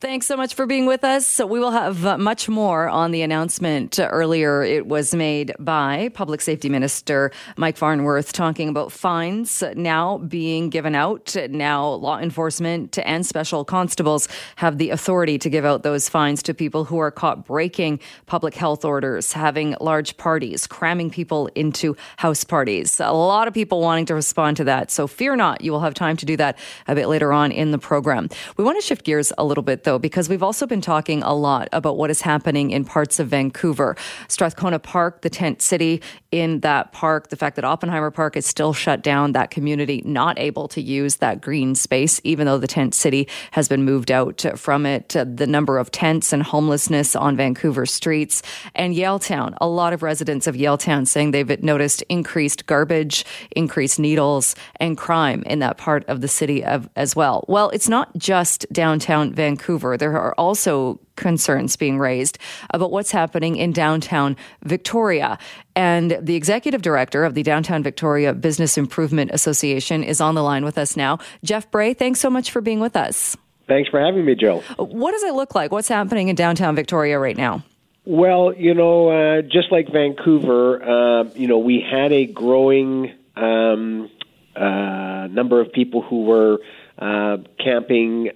Thanks so much for being with us. We will have much more on the announcement earlier. It was made by Public Safety Minister Mike Farnworth, talking about fines now being given out. Now law enforcement and special constables have the authority to give out those fines to people who are caught breaking public health orders, having large parties, cramming people into house parties. A lot of people wanting to respond to that. So fear not, you will have time to do that a bit later on in the program. We want to shift gears a little bit, though, because we've also been talking a lot about what is happening in parts of Vancouver. Strathcona Park, the tent city in that park, the fact that Oppenheimer Park is still shut down, that community not able to use that green space, even though the tent city has been moved out from it. The number of tents and homelessness on Vancouver streets. And Yaletown, a lot of residents of Yaletown saying they've noticed increased garbage, increased needles, and crime in that part of the city as well. Well, it's not just downtown Vancouver. There are also concerns being raised about what's happening in downtown Victoria. And the executive director of the Downtown Victoria Business Improvement Association is on the line with us now. Jeff Bray, thanks so much for being with us. Thanks for having me, Jill. What does it look like? What's happening in downtown Victoria right now? Well, you know, just like Vancouver, you know, we had a growing number of people who were camping, you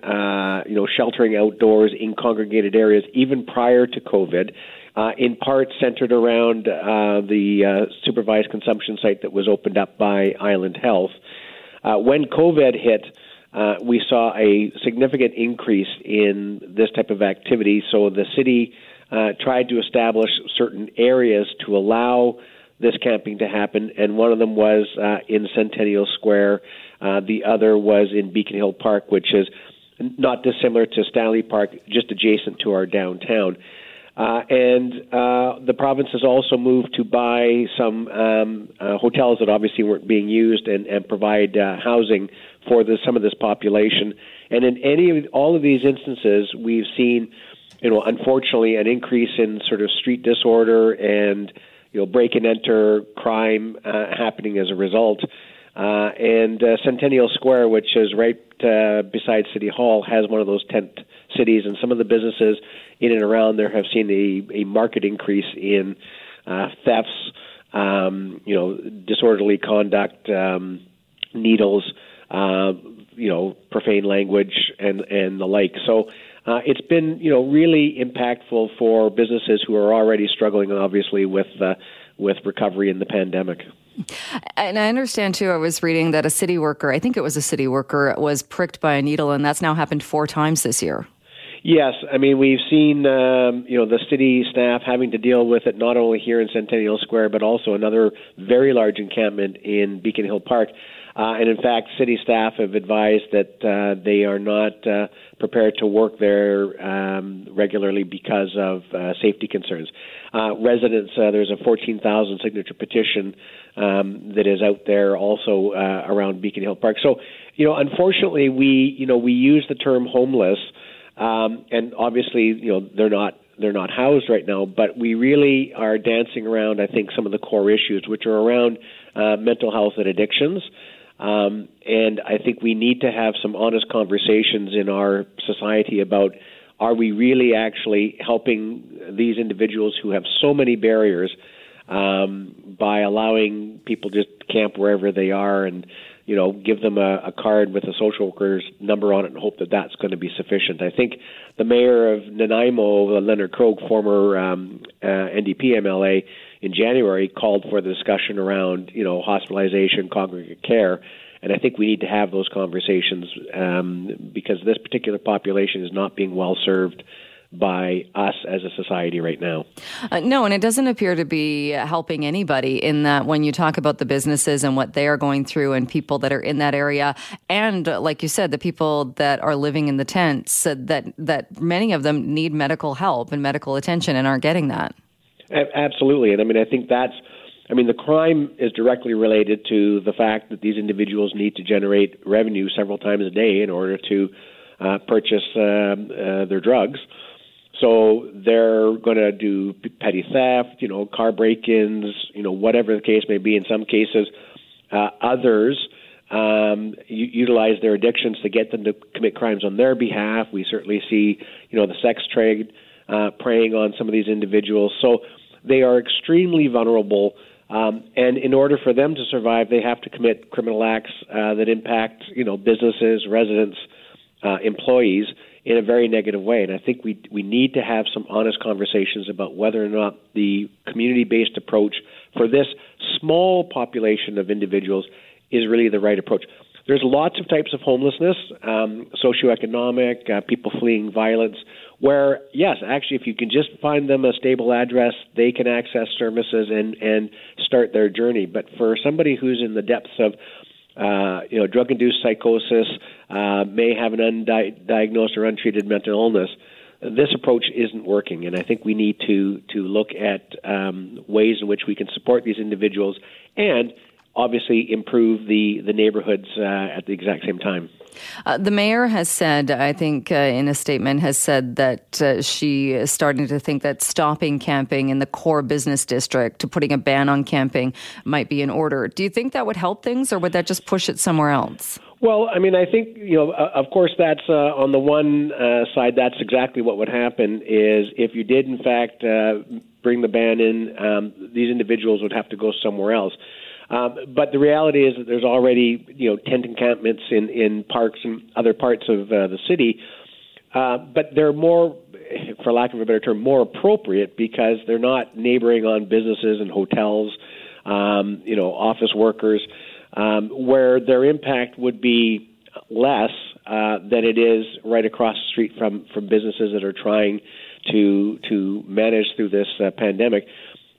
know, sheltering outdoors in congregated areas, even prior to COVID, in part centered around the supervised consumption site that was opened up by Island Health. When COVID hit, we saw a significant increase in this type of activity. So the city tried to establish certain areas to allow this camping to happen, and one of them was in Centennial Square. The other was in Beacon Hill Park, which is not dissimilar to Stanley Park, just adjacent to our downtown. And the province has also moved to buy some hotels that obviously weren't being used and provide housing for some of this population. And in all of these instances, we've seen, you know, unfortunately, an increase in sort of street disorder and, you know, break and enter crime happening as a result. And Centennial Square, which is right beside City Hall, has one of those tent cities, and some of the businesses in and around there have seen a marked increase in thefts, you know, disorderly conduct, needles, you know, profane language, and the like. So it's been, you know, really impactful for businesses who are already struggling, obviously, with recovery in the pandemic. And I understand, too, I was reading that a city worker, I think it was a city worker, was pricked by a needle, and that's now happened 4 times this year. Yes. I mean, we've seen, you know, the city staff having to deal with it not only here in Centennial Square, but also another very large encampment in Beacon Hill Park. And in fact, city staff have advised that they are not prepared to work there regularly because of safety concerns. Residents, there's a 14,000 signature petition that is out there also around Beacon Hill Park. So, you know, unfortunately, we use the term homeless, and obviously, you know, they're not housed right now, but we really are dancing around, I think, some of the core issues, which are around mental health and addictions. And I think we need to have some honest conversations in our society about, are we really actually helping these individuals who have so many barriers by allowing people just camp wherever they are and, you know, give them a card with a social worker's number on it and hope that that's going to be sufficient. I think the mayor of Nanaimo, Leonard Krog, former NDP MLA, in January called for the discussion around, you know, hospitalization, congregate care. And I think we need to have those conversations because this particular population is not being well served by us as a society right now. No, and it doesn't appear to be helping anybody, in that when you talk about the businesses and what they are going through and people that are in that area, and like you said, the people that are living in the tents, that many of them need medical help and medical attention and aren't getting that. Absolutely. And I mean, I think the crime is directly related to the fact that these individuals need to generate revenue several times a day in order to purchase their drugs. So they're going to do petty theft, you know, car break-ins, you know, whatever the case may be in some cases. Others utilize their addictions to get them to commit crimes on their behalf. We certainly see, you know, the sex trade preying on some of these individuals. So they are extremely vulnerable, and in order for them to survive, they have to commit criminal acts that impact, you know, businesses, residents, employees in a very negative way. And I think we need to have some honest conversations about whether or not the community-based approach for this small population of individuals is really the right approach. There's lots of types of homelessness, socioeconomic, people fleeing violence, where, yes, actually, if you can just find them a stable address, they can access services and start their journey. But for somebody who's in the depths of, you know, drug-induced psychosis, may have an undiagnosed or untreated mental illness, this approach isn't working. And I think we need to look at ways in which we can support these individuals and obviously improve the neighborhoods at the exact same time. The mayor has said, I think in a statement, has said that she is starting to think that stopping camping in the core business district, to putting a ban on camping, might be in order. Do you think that would help things, or would that just push it somewhere else? Well, I mean, I think, you know, of course, that's on the one side, that's exactly what would happen is if you did, in fact, bring the ban in, these individuals would have to go somewhere else. But the reality is that there's already, you know, tent encampments in parks and other parts of the city, but they're more, for lack of a better term, more appropriate because they're not neighboring on businesses and hotels, you know, office workers, where their impact would be less than it is right across the street from businesses that are trying to manage through this pandemic.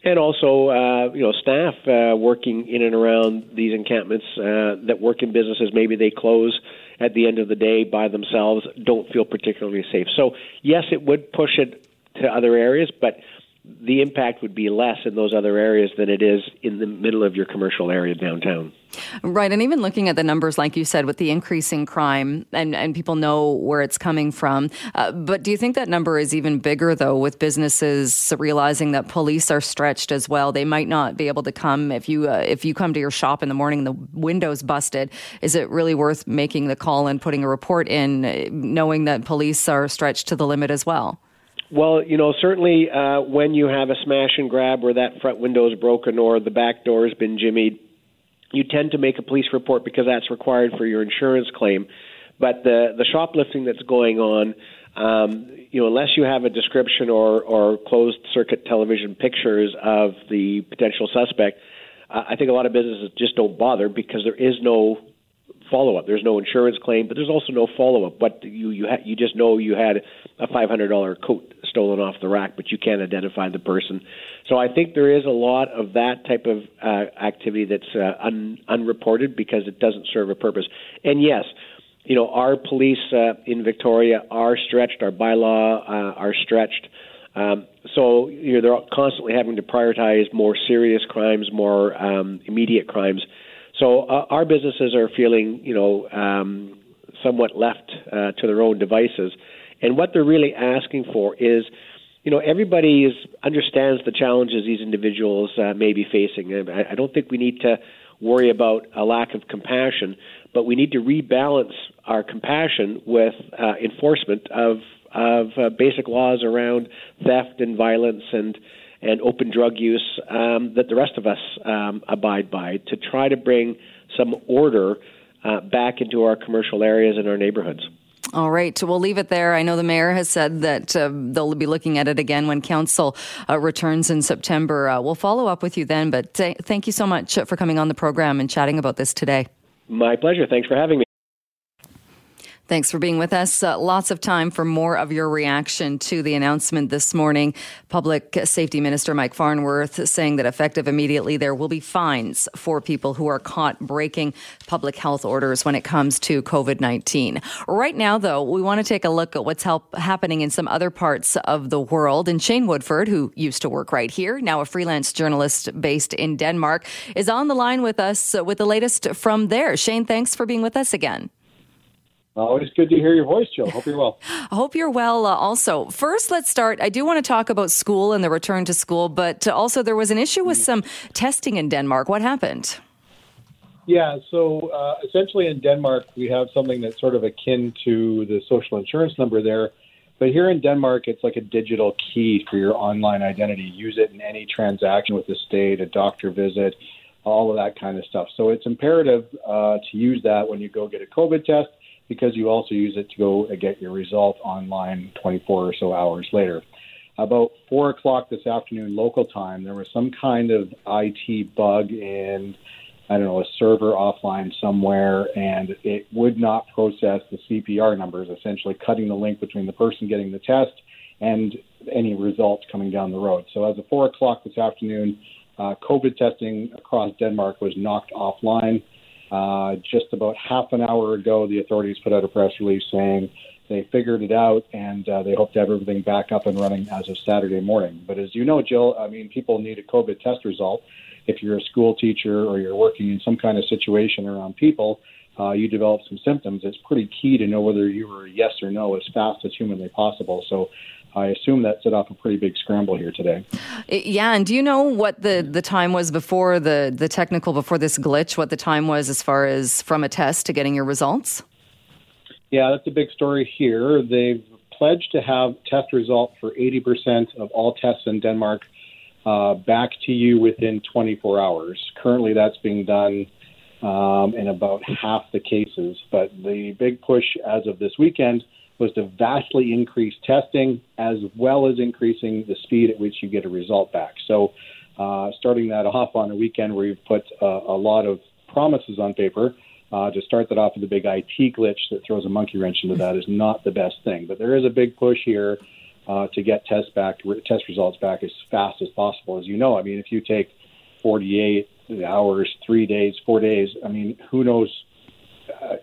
And also, you know, staff working in and around these encampments that work in businesses, maybe they close at the end of the day by themselves, don't feel particularly safe. So, yes, it would push it to other areas, but the impact would be less in those other areas than it is in the middle of your commercial area downtown. Right. And even looking at the numbers, like you said, with the increasing crime and people know where it's coming from. But do you think that number is even bigger, though, with businesses realizing that police are stretched as well? They might not be able to come if you come to your shop in the morning and the window's busted. Is it really worth making the call and putting a report in, knowing that police are stretched to the limit as well? Well, you know, certainly when you have a smash and grab where that front window is broken or the back door has been jimmied, you tend to make a police report because that's required for your insurance claim. But the shoplifting that's going on, you know, unless you have a description or closed-circuit television pictures of the potential suspect, I think a lot of businesses just don't bother because there is no follow-up. There's no insurance claim, but there's also no follow-up. But you just know you had a $500 coat stolen off the rack, but you can't identify the person. So I think there is a lot of that type of activity that's unreported because it doesn't serve a purpose. And yes, you know, our police in Victoria are stretched, our bylaw are stretched. So you know, they're constantly having to prioritize more serious crimes, more immediate crimes. So our businesses are feeling, you know, somewhat left to their own devices. And what they're really asking for is, you know, everybody understands the challenges these individuals may be facing. And I don't think we need to worry about a lack of compassion, but we need to rebalance our compassion with enforcement of basic laws around theft and violence and open drug use that the rest of us abide by to try to bring some order back into our commercial areas and our neighborhoods. All right. We'll leave it there. I know the mayor has said that they'll be looking at it again when council returns in September. We'll follow up with you then. But thank you so much for coming on the program and chatting about this today. My pleasure. Thanks for having me. Thanks for being with us. Lots of time for more of your reaction to the announcement this morning. Public Safety Minister Mike Farnworth saying that effective immediately, there will be fines for people who are caught breaking public health orders when it comes to COVID-19. Right now, though, we want to take a look at what's happening in some other parts of the world. And Shane Woodford, who used to work right here, now a freelance journalist based in Denmark, is on the line with us with the latest from there. Shane, thanks for being with us again. Always good to hear your voice, Jill. Hope you're well. I hope you're well also. First, let's start. I do want to talk about school and the return to school, but also there was an issue with some testing in Denmark. What happened? Yeah, so essentially in Denmark, we have something that's sort of akin to the social insurance number there. But here in Denmark, it's like a digital key for your online identity. Use it in any transaction with the state, a doctor visit, all of that kind of stuff. So it's imperative to use that when you go get a COVID test, because you also use it to go get your result online 24 or so hours later. About 4 o'clock this afternoon local time, there was some kind of IT bug in, I don't know, a server offline somewhere, and it would not process the CPR numbers, essentially cutting the link between the person getting the test and any results coming down the road. So as of 4 o'clock this afternoon, COVID testing across Denmark was knocked offline. Just about half an hour ago, the authorities put out a press release saying they figured it out, and they hope to have everything back up and running as of Saturday morning. But as you know, Jill, I mean, people need a COVID test result. If you're a school teacher or you're working in some kind of situation around people, you develop some symptoms, it's pretty key to know whether you were a yes or no as fast as humanly possible. So I assume that set off a pretty big scramble here today. Yeah, and do you know what the time was before the technical, before this glitch, what the time was as far as from a test to getting your results? Yeah, that's a big story here. They've pledged to have test result for 80% of all tests in Denmark back to you within 24 hours. Currently, that's being done in about half the cases. But the big push as of this weekend was to vastly increase testing, as well as increasing the speed at which you get a result back. So starting that off on a weekend where you've put a lot of promises on paper, to start that off with a big IT glitch that throws a monkey wrench into that is not the best thing. But there is a big push here to get test results back as fast as possible. As you know, I mean, if you take 48 hours, 3 days, 4 days, I mean, who knows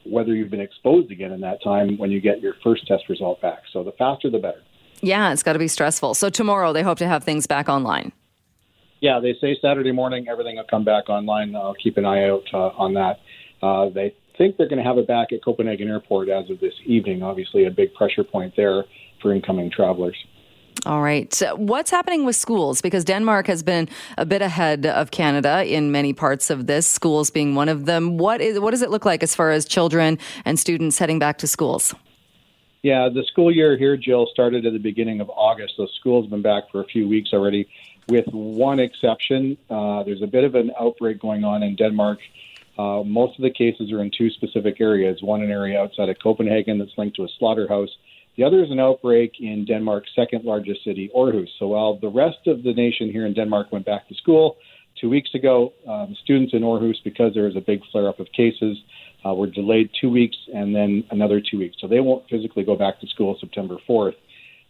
whether you've been exposed again in that time when you get your first test result back. So the faster, the better. Yeah, it's got to be stressful. So tomorrow they hope to have things back online. Yeah, they say Saturday morning everything will come back online. I'll keep an eye out on that. They think they're going to have it back at Copenhagen Airport as of this evening. Obviously, a big pressure point there for incoming travelers. All right. What's happening with schools? Because Denmark has been a bit ahead of Canada in many parts of this, schools being one of them. What does it look like as far as children and students heading back to schools? Yeah, the school year here, Jill, started at the beginning of August. So school's been back for a few weeks already, with one exception. There's a bit of an outbreak going on in Denmark. Most of the cases are in 2 specific areas. One, an area outside of Copenhagen that's linked to a slaughterhouse. The other is an outbreak in Denmark's second largest city, Aarhus. So while the rest of the nation here in Denmark went back to school 2 weeks ago, students in Aarhus, because there was a big flare-up of cases, were delayed 2 weeks and then another 2 weeks. So they won't physically go back to school September 4th.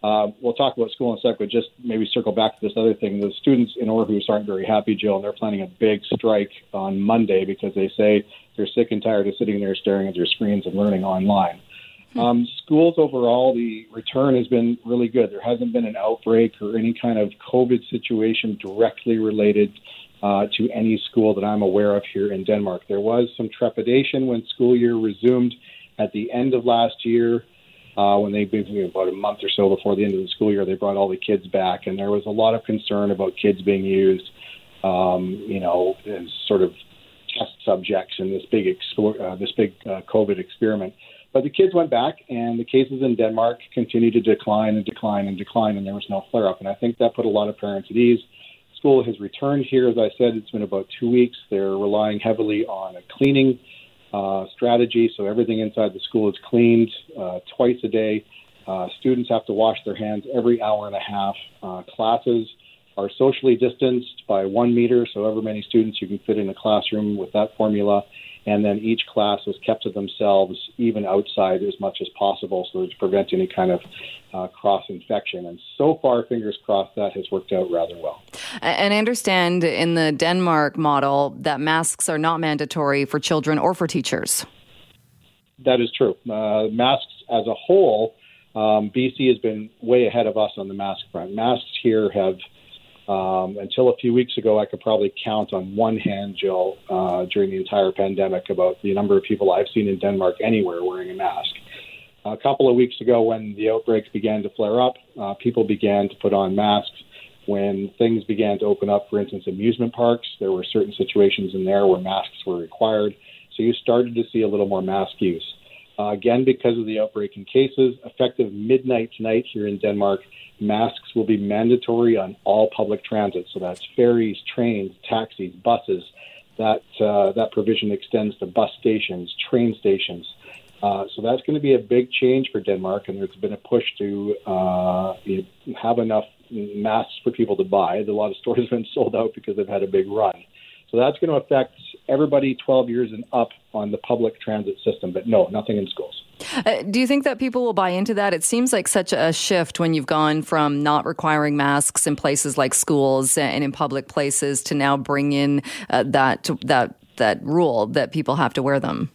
We'll talk about school in a sec, but just maybe circle back to this other thing. The students in Aarhus aren't very happy, Jill, and they're planning a big strike on Monday because they say they're sick and tired of sitting there staring at their screens and learning online. Schools overall, the return has been really good. There hasn't been an outbreak or any kind of COVID situation directly related to any school that I'm aware of here in Denmark. There was some trepidation when school year resumed at the end of last year. When they, about a month or so before the end of the school year, they brought all the kids back, and there was a lot of concern about kids being used, as sort of test subjects in this big COVID experiment. But the kids went back, and the cases in Denmark continued to decline, and there was no flare-up. And I think that put a lot of parents at ease. School has returned here. As I said, it's been about 2 weeks. They're relying heavily on a cleaning strategy, so everything inside the school is cleaned twice a day. Students have to wash their hands every hour and a half. Classes are socially distanced by 1 meter, so however many students you can fit in a classroom with that formula. And then each class was kept to themselves, even outside, as much as possible, so to prevent any kind of cross-infection. And so far, fingers crossed, that has worked out rather well. And I understand in the Denmark model that masks are not mandatory for children or for teachers. That is true. Masks as a whole, BC has been way ahead of us on the mask front. Masks here have... until a few weeks ago, I could probably count on one hand, Jill, during the entire pandemic about the number of people I've seen in Denmark anywhere wearing a mask. A couple of weeks ago, when the outbreaks began to flare up, people began to put on masks. when things began to open up, for instance, amusement parks, there were certain situations in there where masks were required. So you started to see a little more mask use. Again, because of the outbreak in cases, effective midnight tonight here in Denmark, masks will be mandatory on all public transit. So that's ferries, trains, taxis, buses. That provision extends to bus stations, train stations. So that's going to be a big change for Denmark, and there's been a push to have enough masks for people to buy. A lot of stores have been sold out because they've had a big run. So that's going to affect everybody 12 years and up on the public transit system, but no, nothing in schools. Do you think that people will buy into that? It seems like such a shift when you've gone from not requiring masks in places like schools and in public places to now bring in that rule that people have to wear them.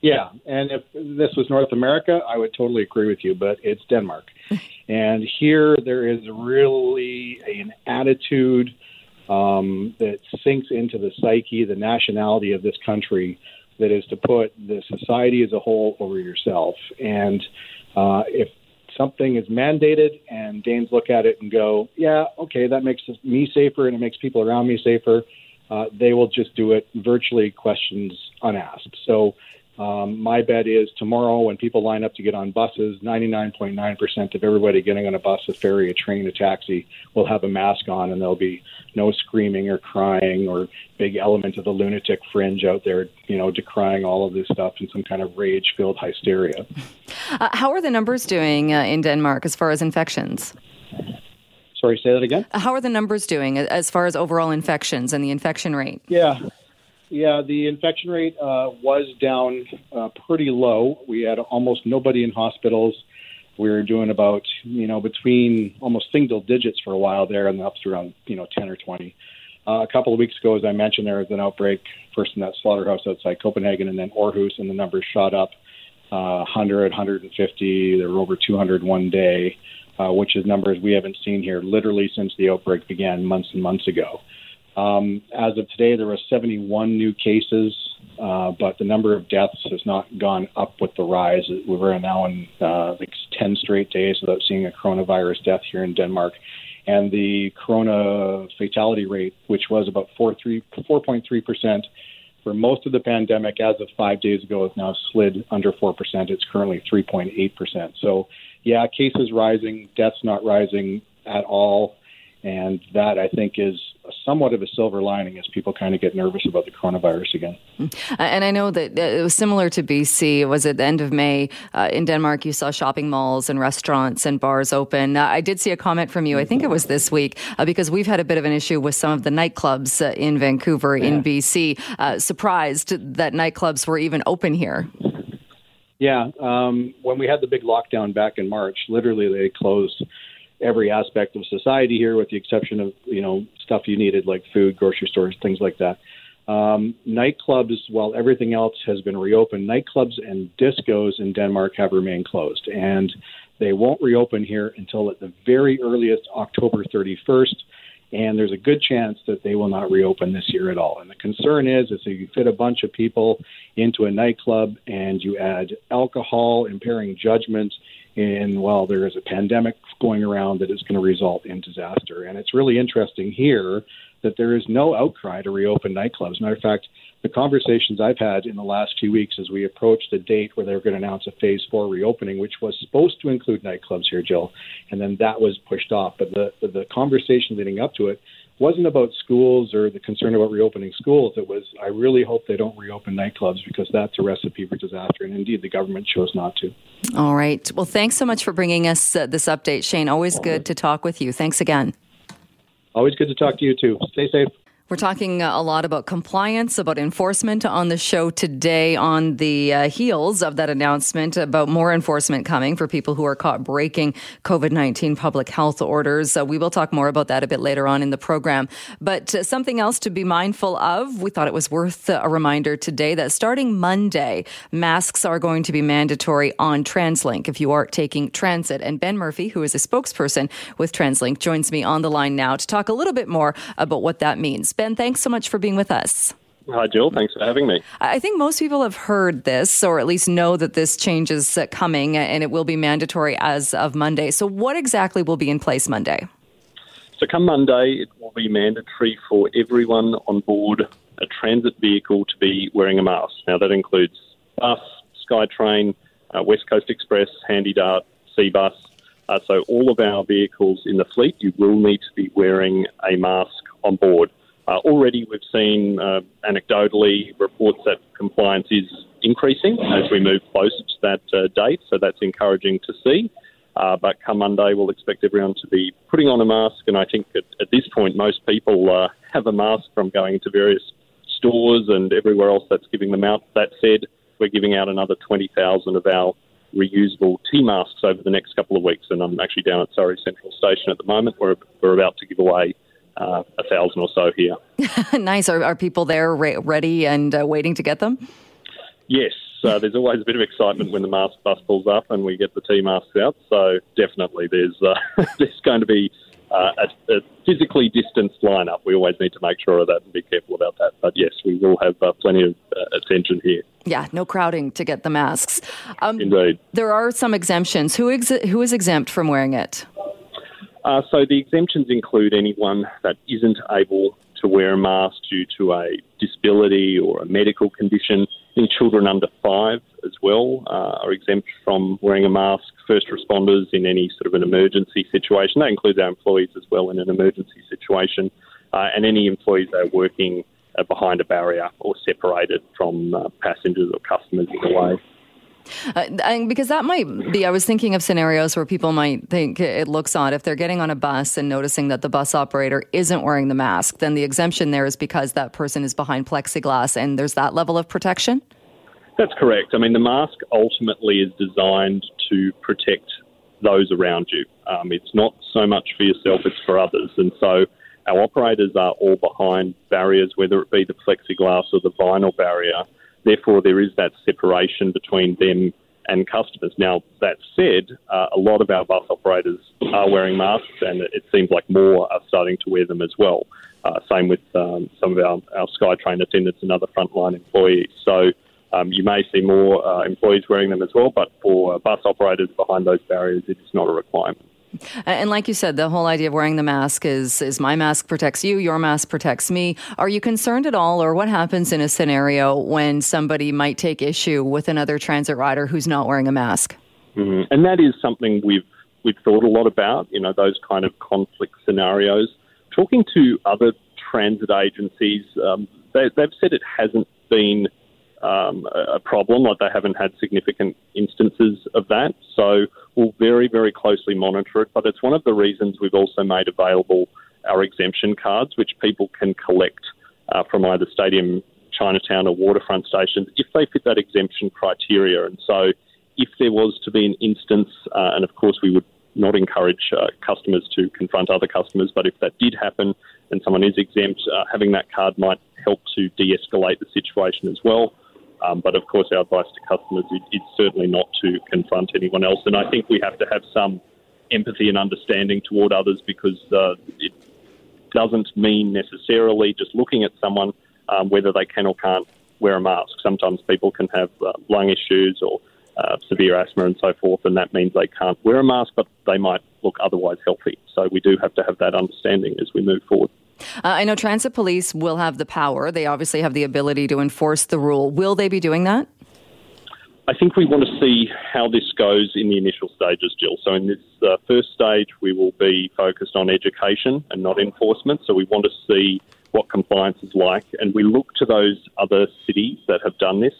Yeah, and if this was North America, I would totally agree with you, but it's Denmark. And here there is really an attitude that sinks into the psyche, the nationality of this country, that is to put the society as a whole over yourself. And if something is mandated and Danes look at it and go, yeah, okay, that makes me safer and it makes people around me safer, they will just do it virtually questions unasked. So my bet is tomorrow when people line up to get on buses, 99.9% of everybody getting on a bus, a ferry, a train, a taxi will have a mask on, and there'll be no screaming or crying or big element of the lunatic fringe out there, decrying all of this stuff in some kind of rage-filled hysteria. How are the numbers doing in Denmark as far as infections? Sorry, say that again? How are the numbers doing as far as overall infections and the infection rate? Yeah, the infection rate was down pretty low. We had almost nobody in hospitals. We were doing about, between almost single digits for a while there and up to around, 10 or 20. A couple of weeks ago, as I mentioned, there was an outbreak first in that slaughterhouse outside Copenhagen and then Aarhus, and the numbers shot up 100, 150. There were over 200 one day, which is numbers we haven't seen here literally since the outbreak began months and months ago. As of today, there were 71 new cases, but the number of deaths has not gone up with the rise. We're now in 10 straight days without seeing a coronavirus death here in Denmark. And the corona fatality rate, which was about 4.3% for most of the pandemic, as of 5 days ago, has now slid under 4%. It's currently 3.8%. So, yeah, cases rising, deaths not rising at all. And that, I think, is somewhat of a silver lining as people kind of get nervous about the coronavirus again. And I know that it was similar to BC. It was at the end of May in Denmark. You saw shopping malls and restaurants and bars open. I did see a comment from you, I think it was this week, because we've had a bit of an issue with some of the nightclubs in Vancouver, in BC. Surprised that nightclubs were even open here. Yeah. When we had the big lockdown back in March, literally they closed every aspect of society here, with the exception of, stuff you needed like food, grocery stores, things like that. Nightclubs, while everything else has been reopened, nightclubs and discos in Denmark have remained closed, and they won't reopen here until at the very earliest October 31st. And there's a good chance that they will not reopen this year at all. And the concern is if you fit a bunch of people into a nightclub and you add alcohol, impairing judgment, and there is a pandemic going around, that it's going to result in disaster. And it's really interesting here that there is no outcry to reopen nightclubs. As a matter of fact, the conversations I've had in the last few weeks as we approach the date where they're going to announce a phase 4 reopening, which was supposed to include nightclubs here, Jill, and then that was pushed off. But the conversation leading up to it wasn't about schools or the concern about reopening schools. It was, I really hope they don't reopen nightclubs, because that's a recipe for disaster. And indeed, the government chose not to. All right. Well, thanks so much for bringing us this update, Shane. Always good to talk with you. Thanks again. Always good to talk to you, too. Stay safe. We're talking a lot about compliance, about enforcement on the show today, on the heels of that announcement about more enforcement coming for people who are caught breaking COVID-19 public health orders. We will talk more about that a bit later on in the program. But something else to be mindful of, we thought it was worth a reminder today that starting Monday, masks are going to be mandatory on TransLink if you are taking transit. And Ben Murphy, who is a spokesperson with TransLink, joins me on the line now to talk a little bit more about what that means. Ben, thanks so much for being with us. Hi, Jill. Thanks for having me. I think most people have heard this, or at least know that this change is coming, and it will be mandatory as of Monday. So what exactly will be in place Monday? So come Monday, it will be mandatory for everyone on board a transit vehicle to be wearing a mask. Now, that includes bus, SkyTrain, West Coast Express, HandyDart, SeaBus. So all of our vehicles in the fleet, you will need to be wearing a mask on board. Already we've seen anecdotally reports that compliance is increasing as we move closer to that date, so that's encouraging to see. But come Monday, we'll expect everyone to be putting on a mask, and I think at this point most people have a mask from going to various stores and everywhere else that's giving them out. That said, we're giving out another 20,000 of our reusable tea masks over the next couple of weeks, and I'm actually down at Surrey Central Station at the moment. We're about to give away 1,000 or so here. Nice. Are people there ready and waiting to get them? Yes. There's always a bit of excitement when the mask bus pulls up and we get the tea masks out. So definitely there's going to be a physically distanced lineup. We always need to make sure of that and be careful about that. But yes, we will have plenty of attention here. Yeah, no crowding to get the masks. Indeed. There are some exemptions. Who is exempt from wearing it? So the exemptions include anyone that isn't able to wear a mask due to a disability or a medical condition. And children under 5 as well are exempt from wearing a mask. First responders in any sort of an emergency situation. That includes our employees as well in an emergency situation. And any employees that are working behind a barrier or separated from passengers or customers in a way. And because that might be, I was thinking of scenarios where people might think it looks odd if they're getting on a bus and noticing that the bus operator isn't wearing the mask, then the exemption there is because that person is behind plexiglass and there's that level of protection? That's correct. I mean, the mask ultimately is designed to protect those around you. It's not so much for yourself, it's for others. And so our operators are all behind barriers, whether it be the plexiglass or the vinyl barrier. Therefore, there is that separation between them and customers. Now, that said, a lot of our bus operators are wearing masks, and it seems like more are starting to wear them as well. Same with some of our SkyTrain attendants and other frontline employees. So you may see more employees wearing them as well, but for bus operators behind those barriers, it's not a requirement. And like you said, the whole idea of wearing the mask is my mask protects you, your mask protects me. Are you concerned at all, or what happens in a scenario when somebody might take issue with another transit rider who's not wearing a mask? Mm-hmm. And that is something we've thought a lot about, you know, those kind of conflict scenarios. Talking to other transit agencies, they've said it hasn't been a problem, like they haven't had significant instances of that. So we'll very, very closely monitor it. But it's one of the reasons we've also made available our exemption cards, which people can collect from either Stadium, Chinatown or Waterfront stations if they fit that exemption criteria. And so if there was to be an instance, and of course we would not encourage customers to confront other customers, but if that did happen and someone is exempt, having that card might help to de-escalate the situation as well. But of course, our advice to customers is certainly not to confront anyone else. And I think we have to have some empathy and understanding toward others because it doesn't mean necessarily just looking at someone whether they can or can't wear a mask. Sometimes people can have lung issues or severe asthma and so forth, and that means they can't wear a mask, but they might look otherwise healthy. So we do have to have that understanding as we move forward. I know transit police will have the power. They obviously have the ability to enforce the rule. Will they be doing that? I think we want to see how this goes in the initial stages, Jill. So in this first stage, we will be focused on education and not enforcement. So we want to see what compliance is like. And we look to those other cities that have done this.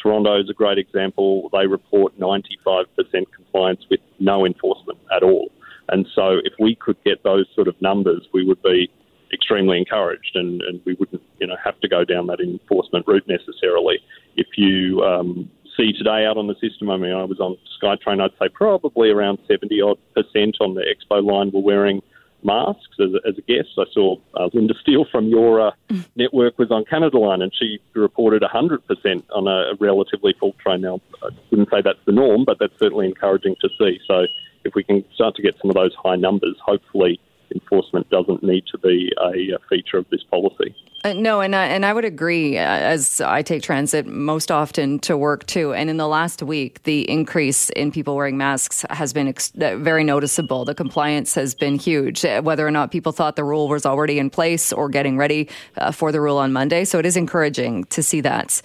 Toronto is a great example. They report 95% compliance with no enforcement at all. And so if we could get those sort of numbers, we would be extremely encouraged, and we wouldn't, you know, have to go down that enforcement route necessarily. If you see today out on the system, I mean, I was on SkyTrain, I'd say probably around 70% on the Expo line were wearing masks as a guest. I saw Linda Steele from your network was on Canada Line, and she reported 100% on a relatively full train. Now, I wouldn't say that's the norm, but that's certainly encouraging to see. So if we can start to get some of those high numbers, hopefully enforcement doesn't need to be a feature of this policy. No, and I would agree, as I take transit most often to work too. And in the last week, the increase in people wearing masks has been very noticeable. The compliance has been huge, whether or not people thought the rule was already in place or getting ready for the rule on Monday. So it is encouraging to see that.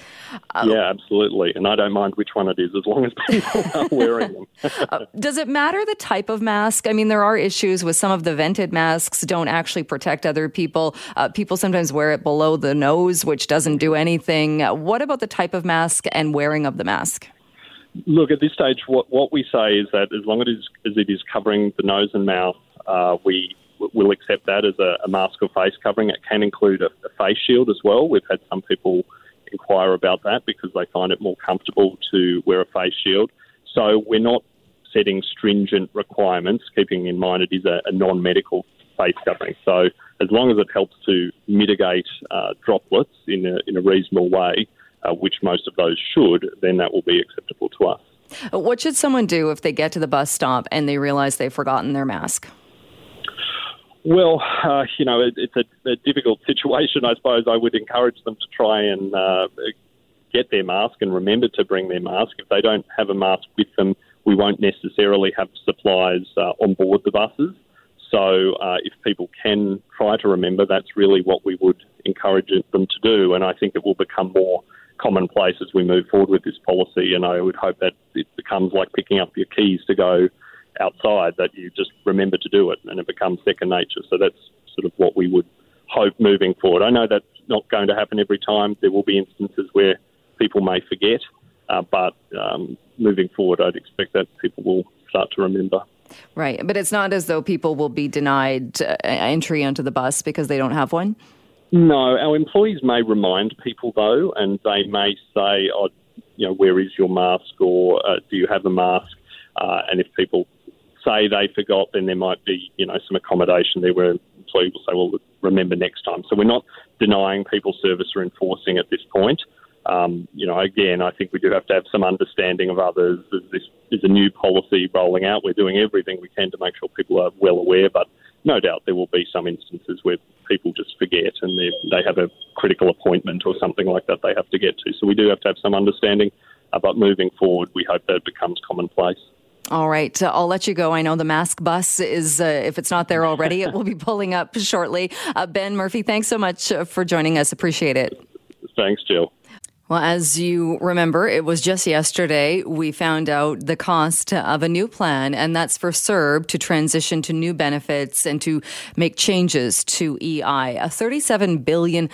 Yeah, absolutely. And I don't mind which one it is as long as people are wearing them. Does it matter the type of mask? I mean, there are issues with some of the vented masks don't actually protect other people. People sometimes wear it below the nose, which doesn't do anything. What about the type of mask and wearing of the mask? Look, at this stage, what we say is that as long as it is covering the nose and mouth, we will accept that as a mask or face covering. It can include a face shield as well. We've had some people inquire about that because they find it more comfortable to wear a face shield. So we're not setting stringent requirements, keeping in mind it is a non-medical face covering. So as long as it helps to mitigate droplets in a reasonable way, which most of those should, then that will be acceptable to us. What should someone do if they get to the bus stop and they realise they've forgotten their mask? Well, it's a difficult situation. I suppose I would encourage them to try and get their mask and remember to bring their mask. If they don't have a mask with them, we won't necessarily have supplies on board the buses. So if people can try to remember, that's really what we would encourage them to do. And I think it will become more commonplace as we move forward with this policy. And I would hope that it becomes like picking up your keys to go outside, that you just remember to do it and it becomes second nature. So that's sort of what we would hope moving forward. I know that's not going to happen every time. There will be instances where people may forget, but moving forward, I'd expect that people will start to remember. Right. But it's not as though people will be denied entry onto the bus because they don't have one? No. Our employees may remind people, though, and they may say, where is your mask? Or do you have a mask? And if people say they forgot, then there might be, some accommodation there where employees will say, well, remember next time. So we're not denying people service or enforcing at this point. Again, I think we do have to have some understanding of others. This is a new policy rolling out. We're doing everything we can to make sure people are well aware, but no doubt there will be some instances where people just forget and they have a critical appointment or something like that they have to get to. So we do have to have some understanding, but moving forward, we hope that becomes commonplace. All right. I'll let you go. I know the mask bus is, if it's not there already, it will be pulling up shortly. Ben Murphy, thanks so much for joining us. Appreciate it. Thanks, Jill. Well, as you remember, it was just yesterday we found out the cost of a new plan, and that's for CERB to transition to new benefits and to make changes to EI, a $37 billion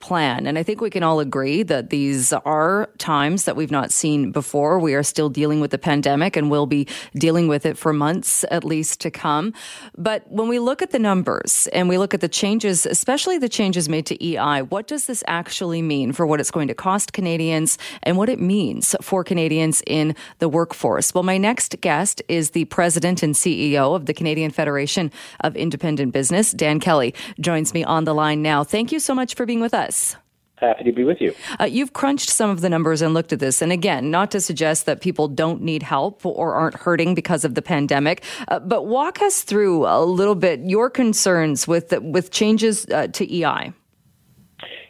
plan. And I think we can all agree that these are times that we've not seen before. We are still dealing with the pandemic and will be dealing with it for months at least to come. But when we look at the numbers and we look at the changes, especially the changes made to EI, what does this actually mean for what it's going to cost Canadians and what it means for Canadians in the workforce? Well, my next guest is the president and CEO of the Canadian Federation of Independent Business. Dan Kelly joins me on the line now. Thank you so much for being with us. Happy to be with you. You've crunched some of the numbers and looked at this. And again, not to suggest that people don't need help or aren't hurting because of the pandemic, but walk us through a little bit your concerns with changes to EI.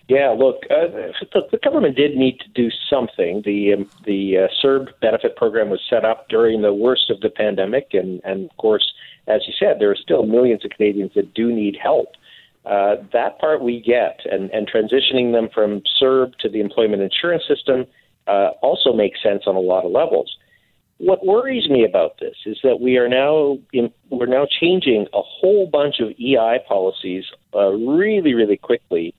Yeah, look, the government did need to do something. The CERB benefit program was set up during the worst of the pandemic. And of course, as you said, there are still millions of Canadians that do need help. That part we get. And transitioning them from CERB to the employment insurance system also makes sense on a lot of levels. What worries me about this is that we're now changing a whole bunch of EI policies really, really quickly.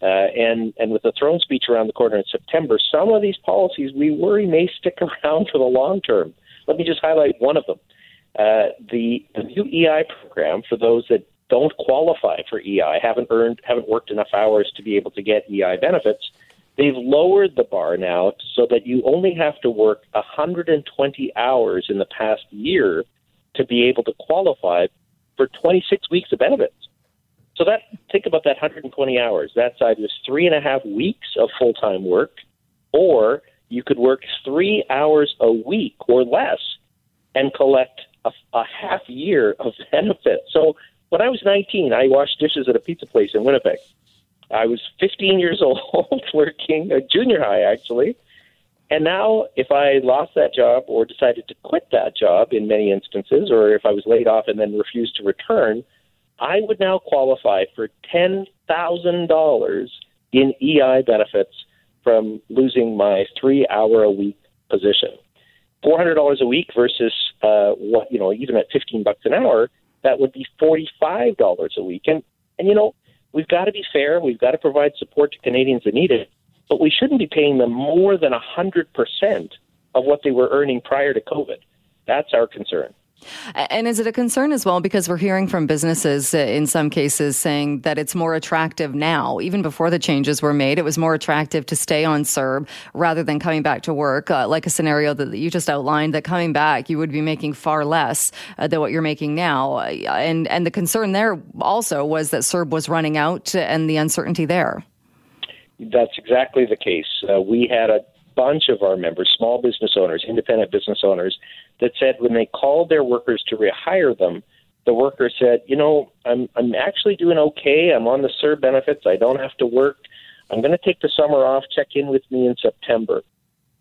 And with the throne speech around the corner in September, some of these policies we worry may stick around for the long term. Let me just highlight one of them. The new EI program for those that don't qualify for EI, haven't worked enough hours to be able to get EI benefits, they've lowered the bar now so that you only have to work 120 hours in the past year to be able to qualify for 26 weeks of benefits. So think about that 120 hours. That's either 3.5 weeks of full-time work, or you could work 3 hours a week or less and collect a half year of benefits. So when I was 19, I washed dishes at a pizza place in Winnipeg. I was 15 years old working at junior high, actually. And now if I lost that job or decided to quit that job in many instances, or if I was laid off and then refused to return, I would now qualify for $10,000 in EI benefits from losing my 3-hour-a-week position. $400 a week versus, what, you know, even at $15 an hour, that would be $45 a week. And you know, we've got to be fair. We've got to provide support to Canadians that need it, but we shouldn't be paying them more than 100% of what they were earning prior to COVID. That's our concern. And is it a concern as well? Because we're hearing from businesses in some cases saying that it's more attractive now. Even before the changes were made, it was more attractive to stay on CERB rather than coming back to work, like a scenario that you just outlined, that coming back, you would be making far less than what you're making now. And the concern there also was that CERB was running out and the uncertainty there. That's exactly the case. We had a bunch of our members, small business owners, independent business owners, that said when they called their workers to rehire them, the worker said, you know, I'm actually doing okay. I'm on the CERB benefits. I don't have to work. I'm going to take the summer off. Check in with me in September.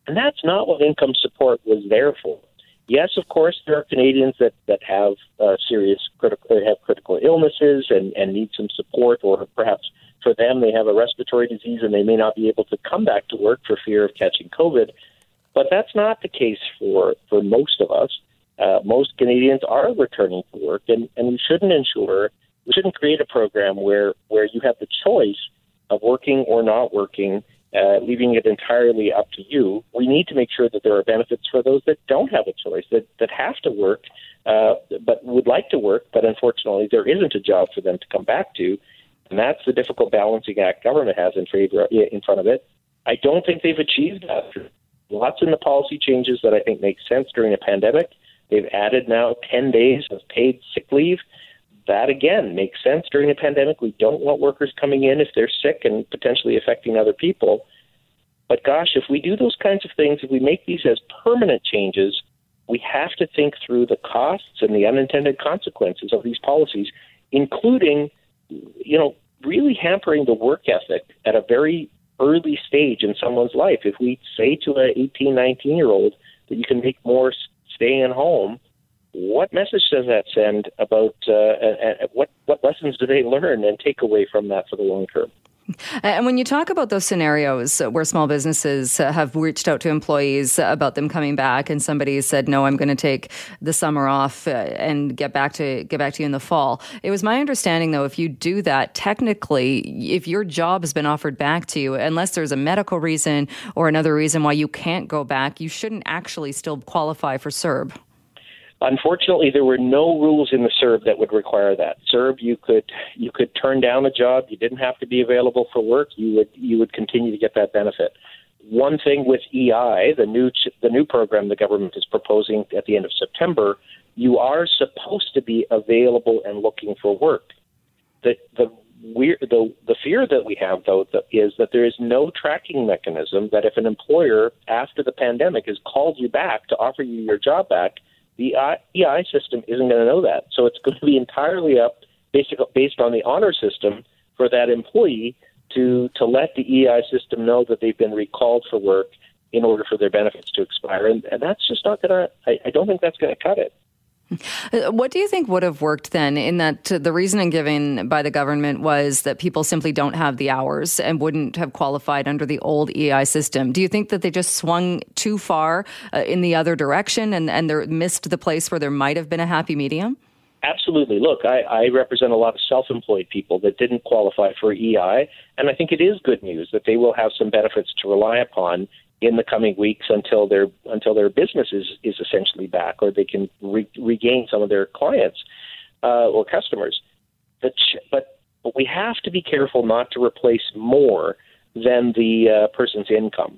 And that's not what income support was there for. Yes, of course, there are Canadians that have serious critical illnesses and need some support, or perhaps for them, they have a respiratory disease and they may not be able to come back to work for fear of catching COVID. But that's not the case for most of us. Most Canadians are returning to work, and we shouldn't create a program where you have the choice of working or not working, leaving it entirely up to you. We need to make sure that there are benefits for those that don't have a choice, that have to work, but would like to work, but unfortunately there isn't a job for them to come back to. And that's the difficult balancing act government has in front of it. I don't think they've achieved that. Lots in the policy changes that I think make sense during a pandemic. They've added now 10 days of paid sick leave. That, again, makes sense during a pandemic. We don't want workers coming in if they're sick and potentially affecting other people. But gosh, if we do those kinds of things, if we make these as permanent changes, we have to think through the costs and the unintended consequences of these policies, including, you know, really hampering the work ethic at a very early stage in someone's life. If we say to an 18, 19-year-old that you can make more staying at home, what message does that send about what lessons do they learn and take away from that for the long term? And when you talk about those scenarios where small businesses have reached out to employees about them coming back, and somebody said, "No, I'm going to take the summer off and get back to you in the fall." It was my understanding, though, if you do that, technically, if your job has been offered back to you, unless there's a medical reason or another reason why you can't go back, you shouldn't actually still qualify for CERB. Unfortunately, there were no rules in the CERB that would require that. CERB, you could turn down a job. You didn't have to be available for work. You would continue to get that benefit. One thing with EI, the new program the government is proposing at the end of September, you are supposed to be available and looking for work. The fear that we have, though, is that there is no tracking mechanism that if an employer after the pandemic has called you back to offer you your job back, the EI system isn't going to know that. So it's going to be entirely based on the honor system for that employee to let the EI system know that they've been recalled for work in order for their benefits to expire. And that's just not going to, I don't think that's going to cut it. What do you think would have worked then, in that the reasoning given by the government was that people simply don't have the hours and wouldn't have qualified under the old EI system? Do you think that they just swung too far in the other direction and they missed the place where there might have been a happy medium? Absolutely. Look, I represent a lot of self-employed people that didn't qualify for EI, and I think it is good news that they will have some benefits to rely upon in the coming weeks until their business is essentially back, or they can regain some of their clients or customers. But we have to be careful not to replace more than the person's income.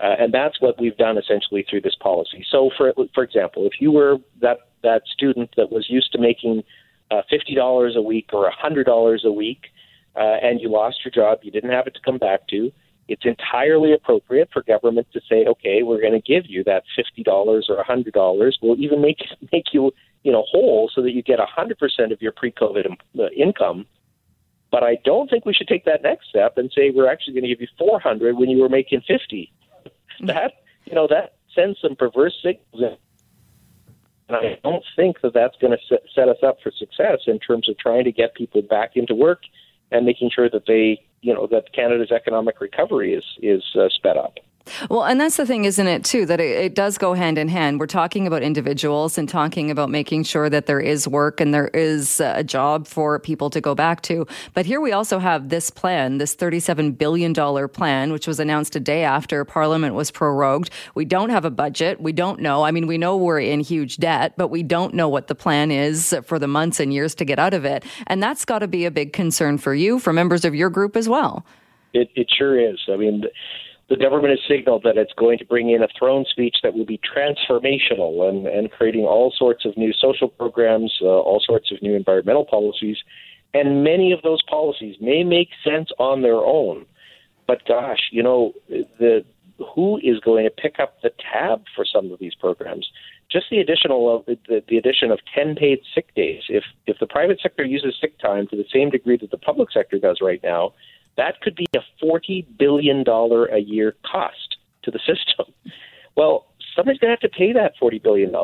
And that's what we've done essentially through this policy. So, for example, if you were that student that was used to making $50 a week or $100 a week and you lost your job, you didn't have it to come back to, it's entirely appropriate for government to say, okay, we're going to give you that $50 or $100. We'll even make you whole so that you get 100% of your pre-COVID income. But I don't think we should take that next step and say we're actually going to give you 400 when you were making 50. That sends some perverse signals. And I don't think that that's going to set us up for success in terms of trying to get people back into work and making sure that they, that Canada's economic recovery is sped up. Well, and that's the thing, isn't it, too, that it does go hand in hand. We're talking about individuals and talking about making sure that there is work and there is a job for people to go back to. But here we also have this plan, this $37 billion plan, which was announced a day after Parliament was prorogued. We don't have a budget. We don't know. I mean, we know we're in huge debt, but we don't know what the plan is for the months and years to get out of it. And that's got to be a big concern for you, for members of your group as well. It sure is. I mean, the government has signaled that it's going to bring in a throne speech that will be transformational and creating all sorts of new social programs, all sorts of new environmental policies. And many of those policies may make sense on their own. But gosh, who is going to pick up the tab for some of these programs? Just the addition of 10 paid sick days. If the private sector uses sick time to the same degree that the public sector does right now, that could be a $40 billion a year cost to the system. Well, somebody's going to have to pay that $40 billion.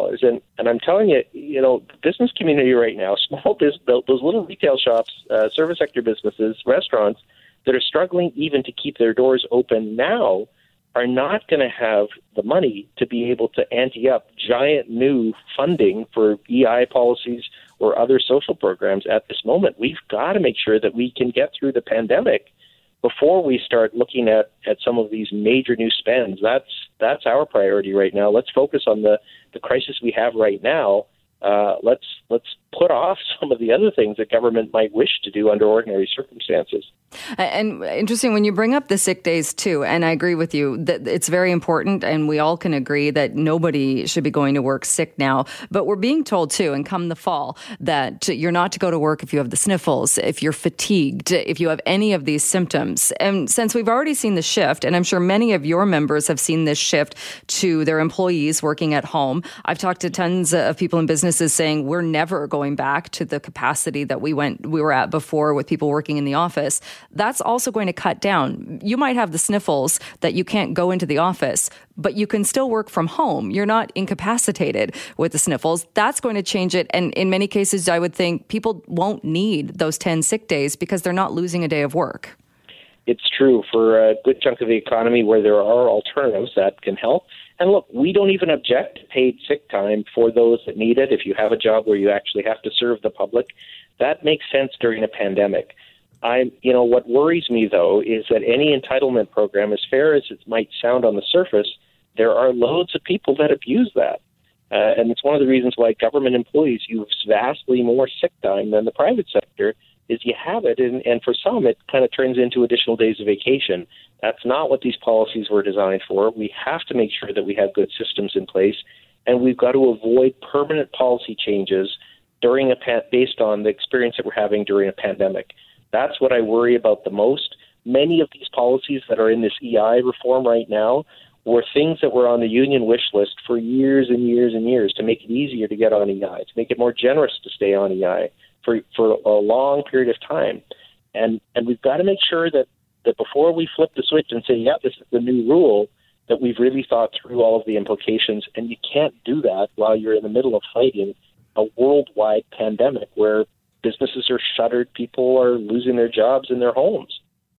And I'm telling you, the business community right now, small business, those little retail shops, service sector businesses, restaurants that are struggling even to keep their doors open now are not going to have the money to be able to ante up giant new funding for EI policies or other social programs at this moment. We've got to make sure that we can get through the pandemic before we start looking at some of these major new spends. That's our priority right now. Let's focus on the crisis we have right now. Let's put off some of the other things that government might wish to do under ordinary circumstances. And interesting, when you bring up the sick days too, and I agree with you that it's very important, and we all can agree that nobody should be going to work sick now. But we're being told too, and come the fall, that you're not to go to work if you have the sniffles, if you're fatigued, if you have any of these symptoms. And since we've already seen the shift, and I'm sure many of your members have seen this shift to their employees working at home. I've talked to tons of people in businesses saying we're never going back to the capacity that we were at before with people working in the office. That's also going to cut down. You might have the sniffles that you can't go into the office, but you can still work from home. You're not incapacitated with the sniffles. That's going to change it. And in many cases, I would think people won't need those 10 sick days because they're not losing a day of work. It's true for a good chunk of the economy where there are alternatives that can help. And look, we don't even object to paid sick time for those that need it. If you have a job where you actually have to serve the public, that makes sense during a pandemic. What worries me, though, is that any entitlement program, as fair as it might sound on the surface, there are loads of people that abuse that. And it's one of the reasons why government employees use vastly more sick time than the private sector is you have it. And for some, it kind of turns into additional days of vacation. That's not what these policies were designed for. We have to make sure that we have good systems in place. And we've got to avoid permanent policy changes based on the experience that we're having during a pandemic. That's what I worry about the most. Many of these policies that are in this EI reform right now were things that were on the union wish list for years and years and years to make it easier to get on EI, to make it more generous to stay on EI for a long period of time. And we've got to make sure that before we flip the switch and say, yeah, this is the new rule, that we've really thought through all of the implications. And you can't do that while you're in the middle of fighting a worldwide pandemic where businesses are shuttered, people are losing their jobs in their homes.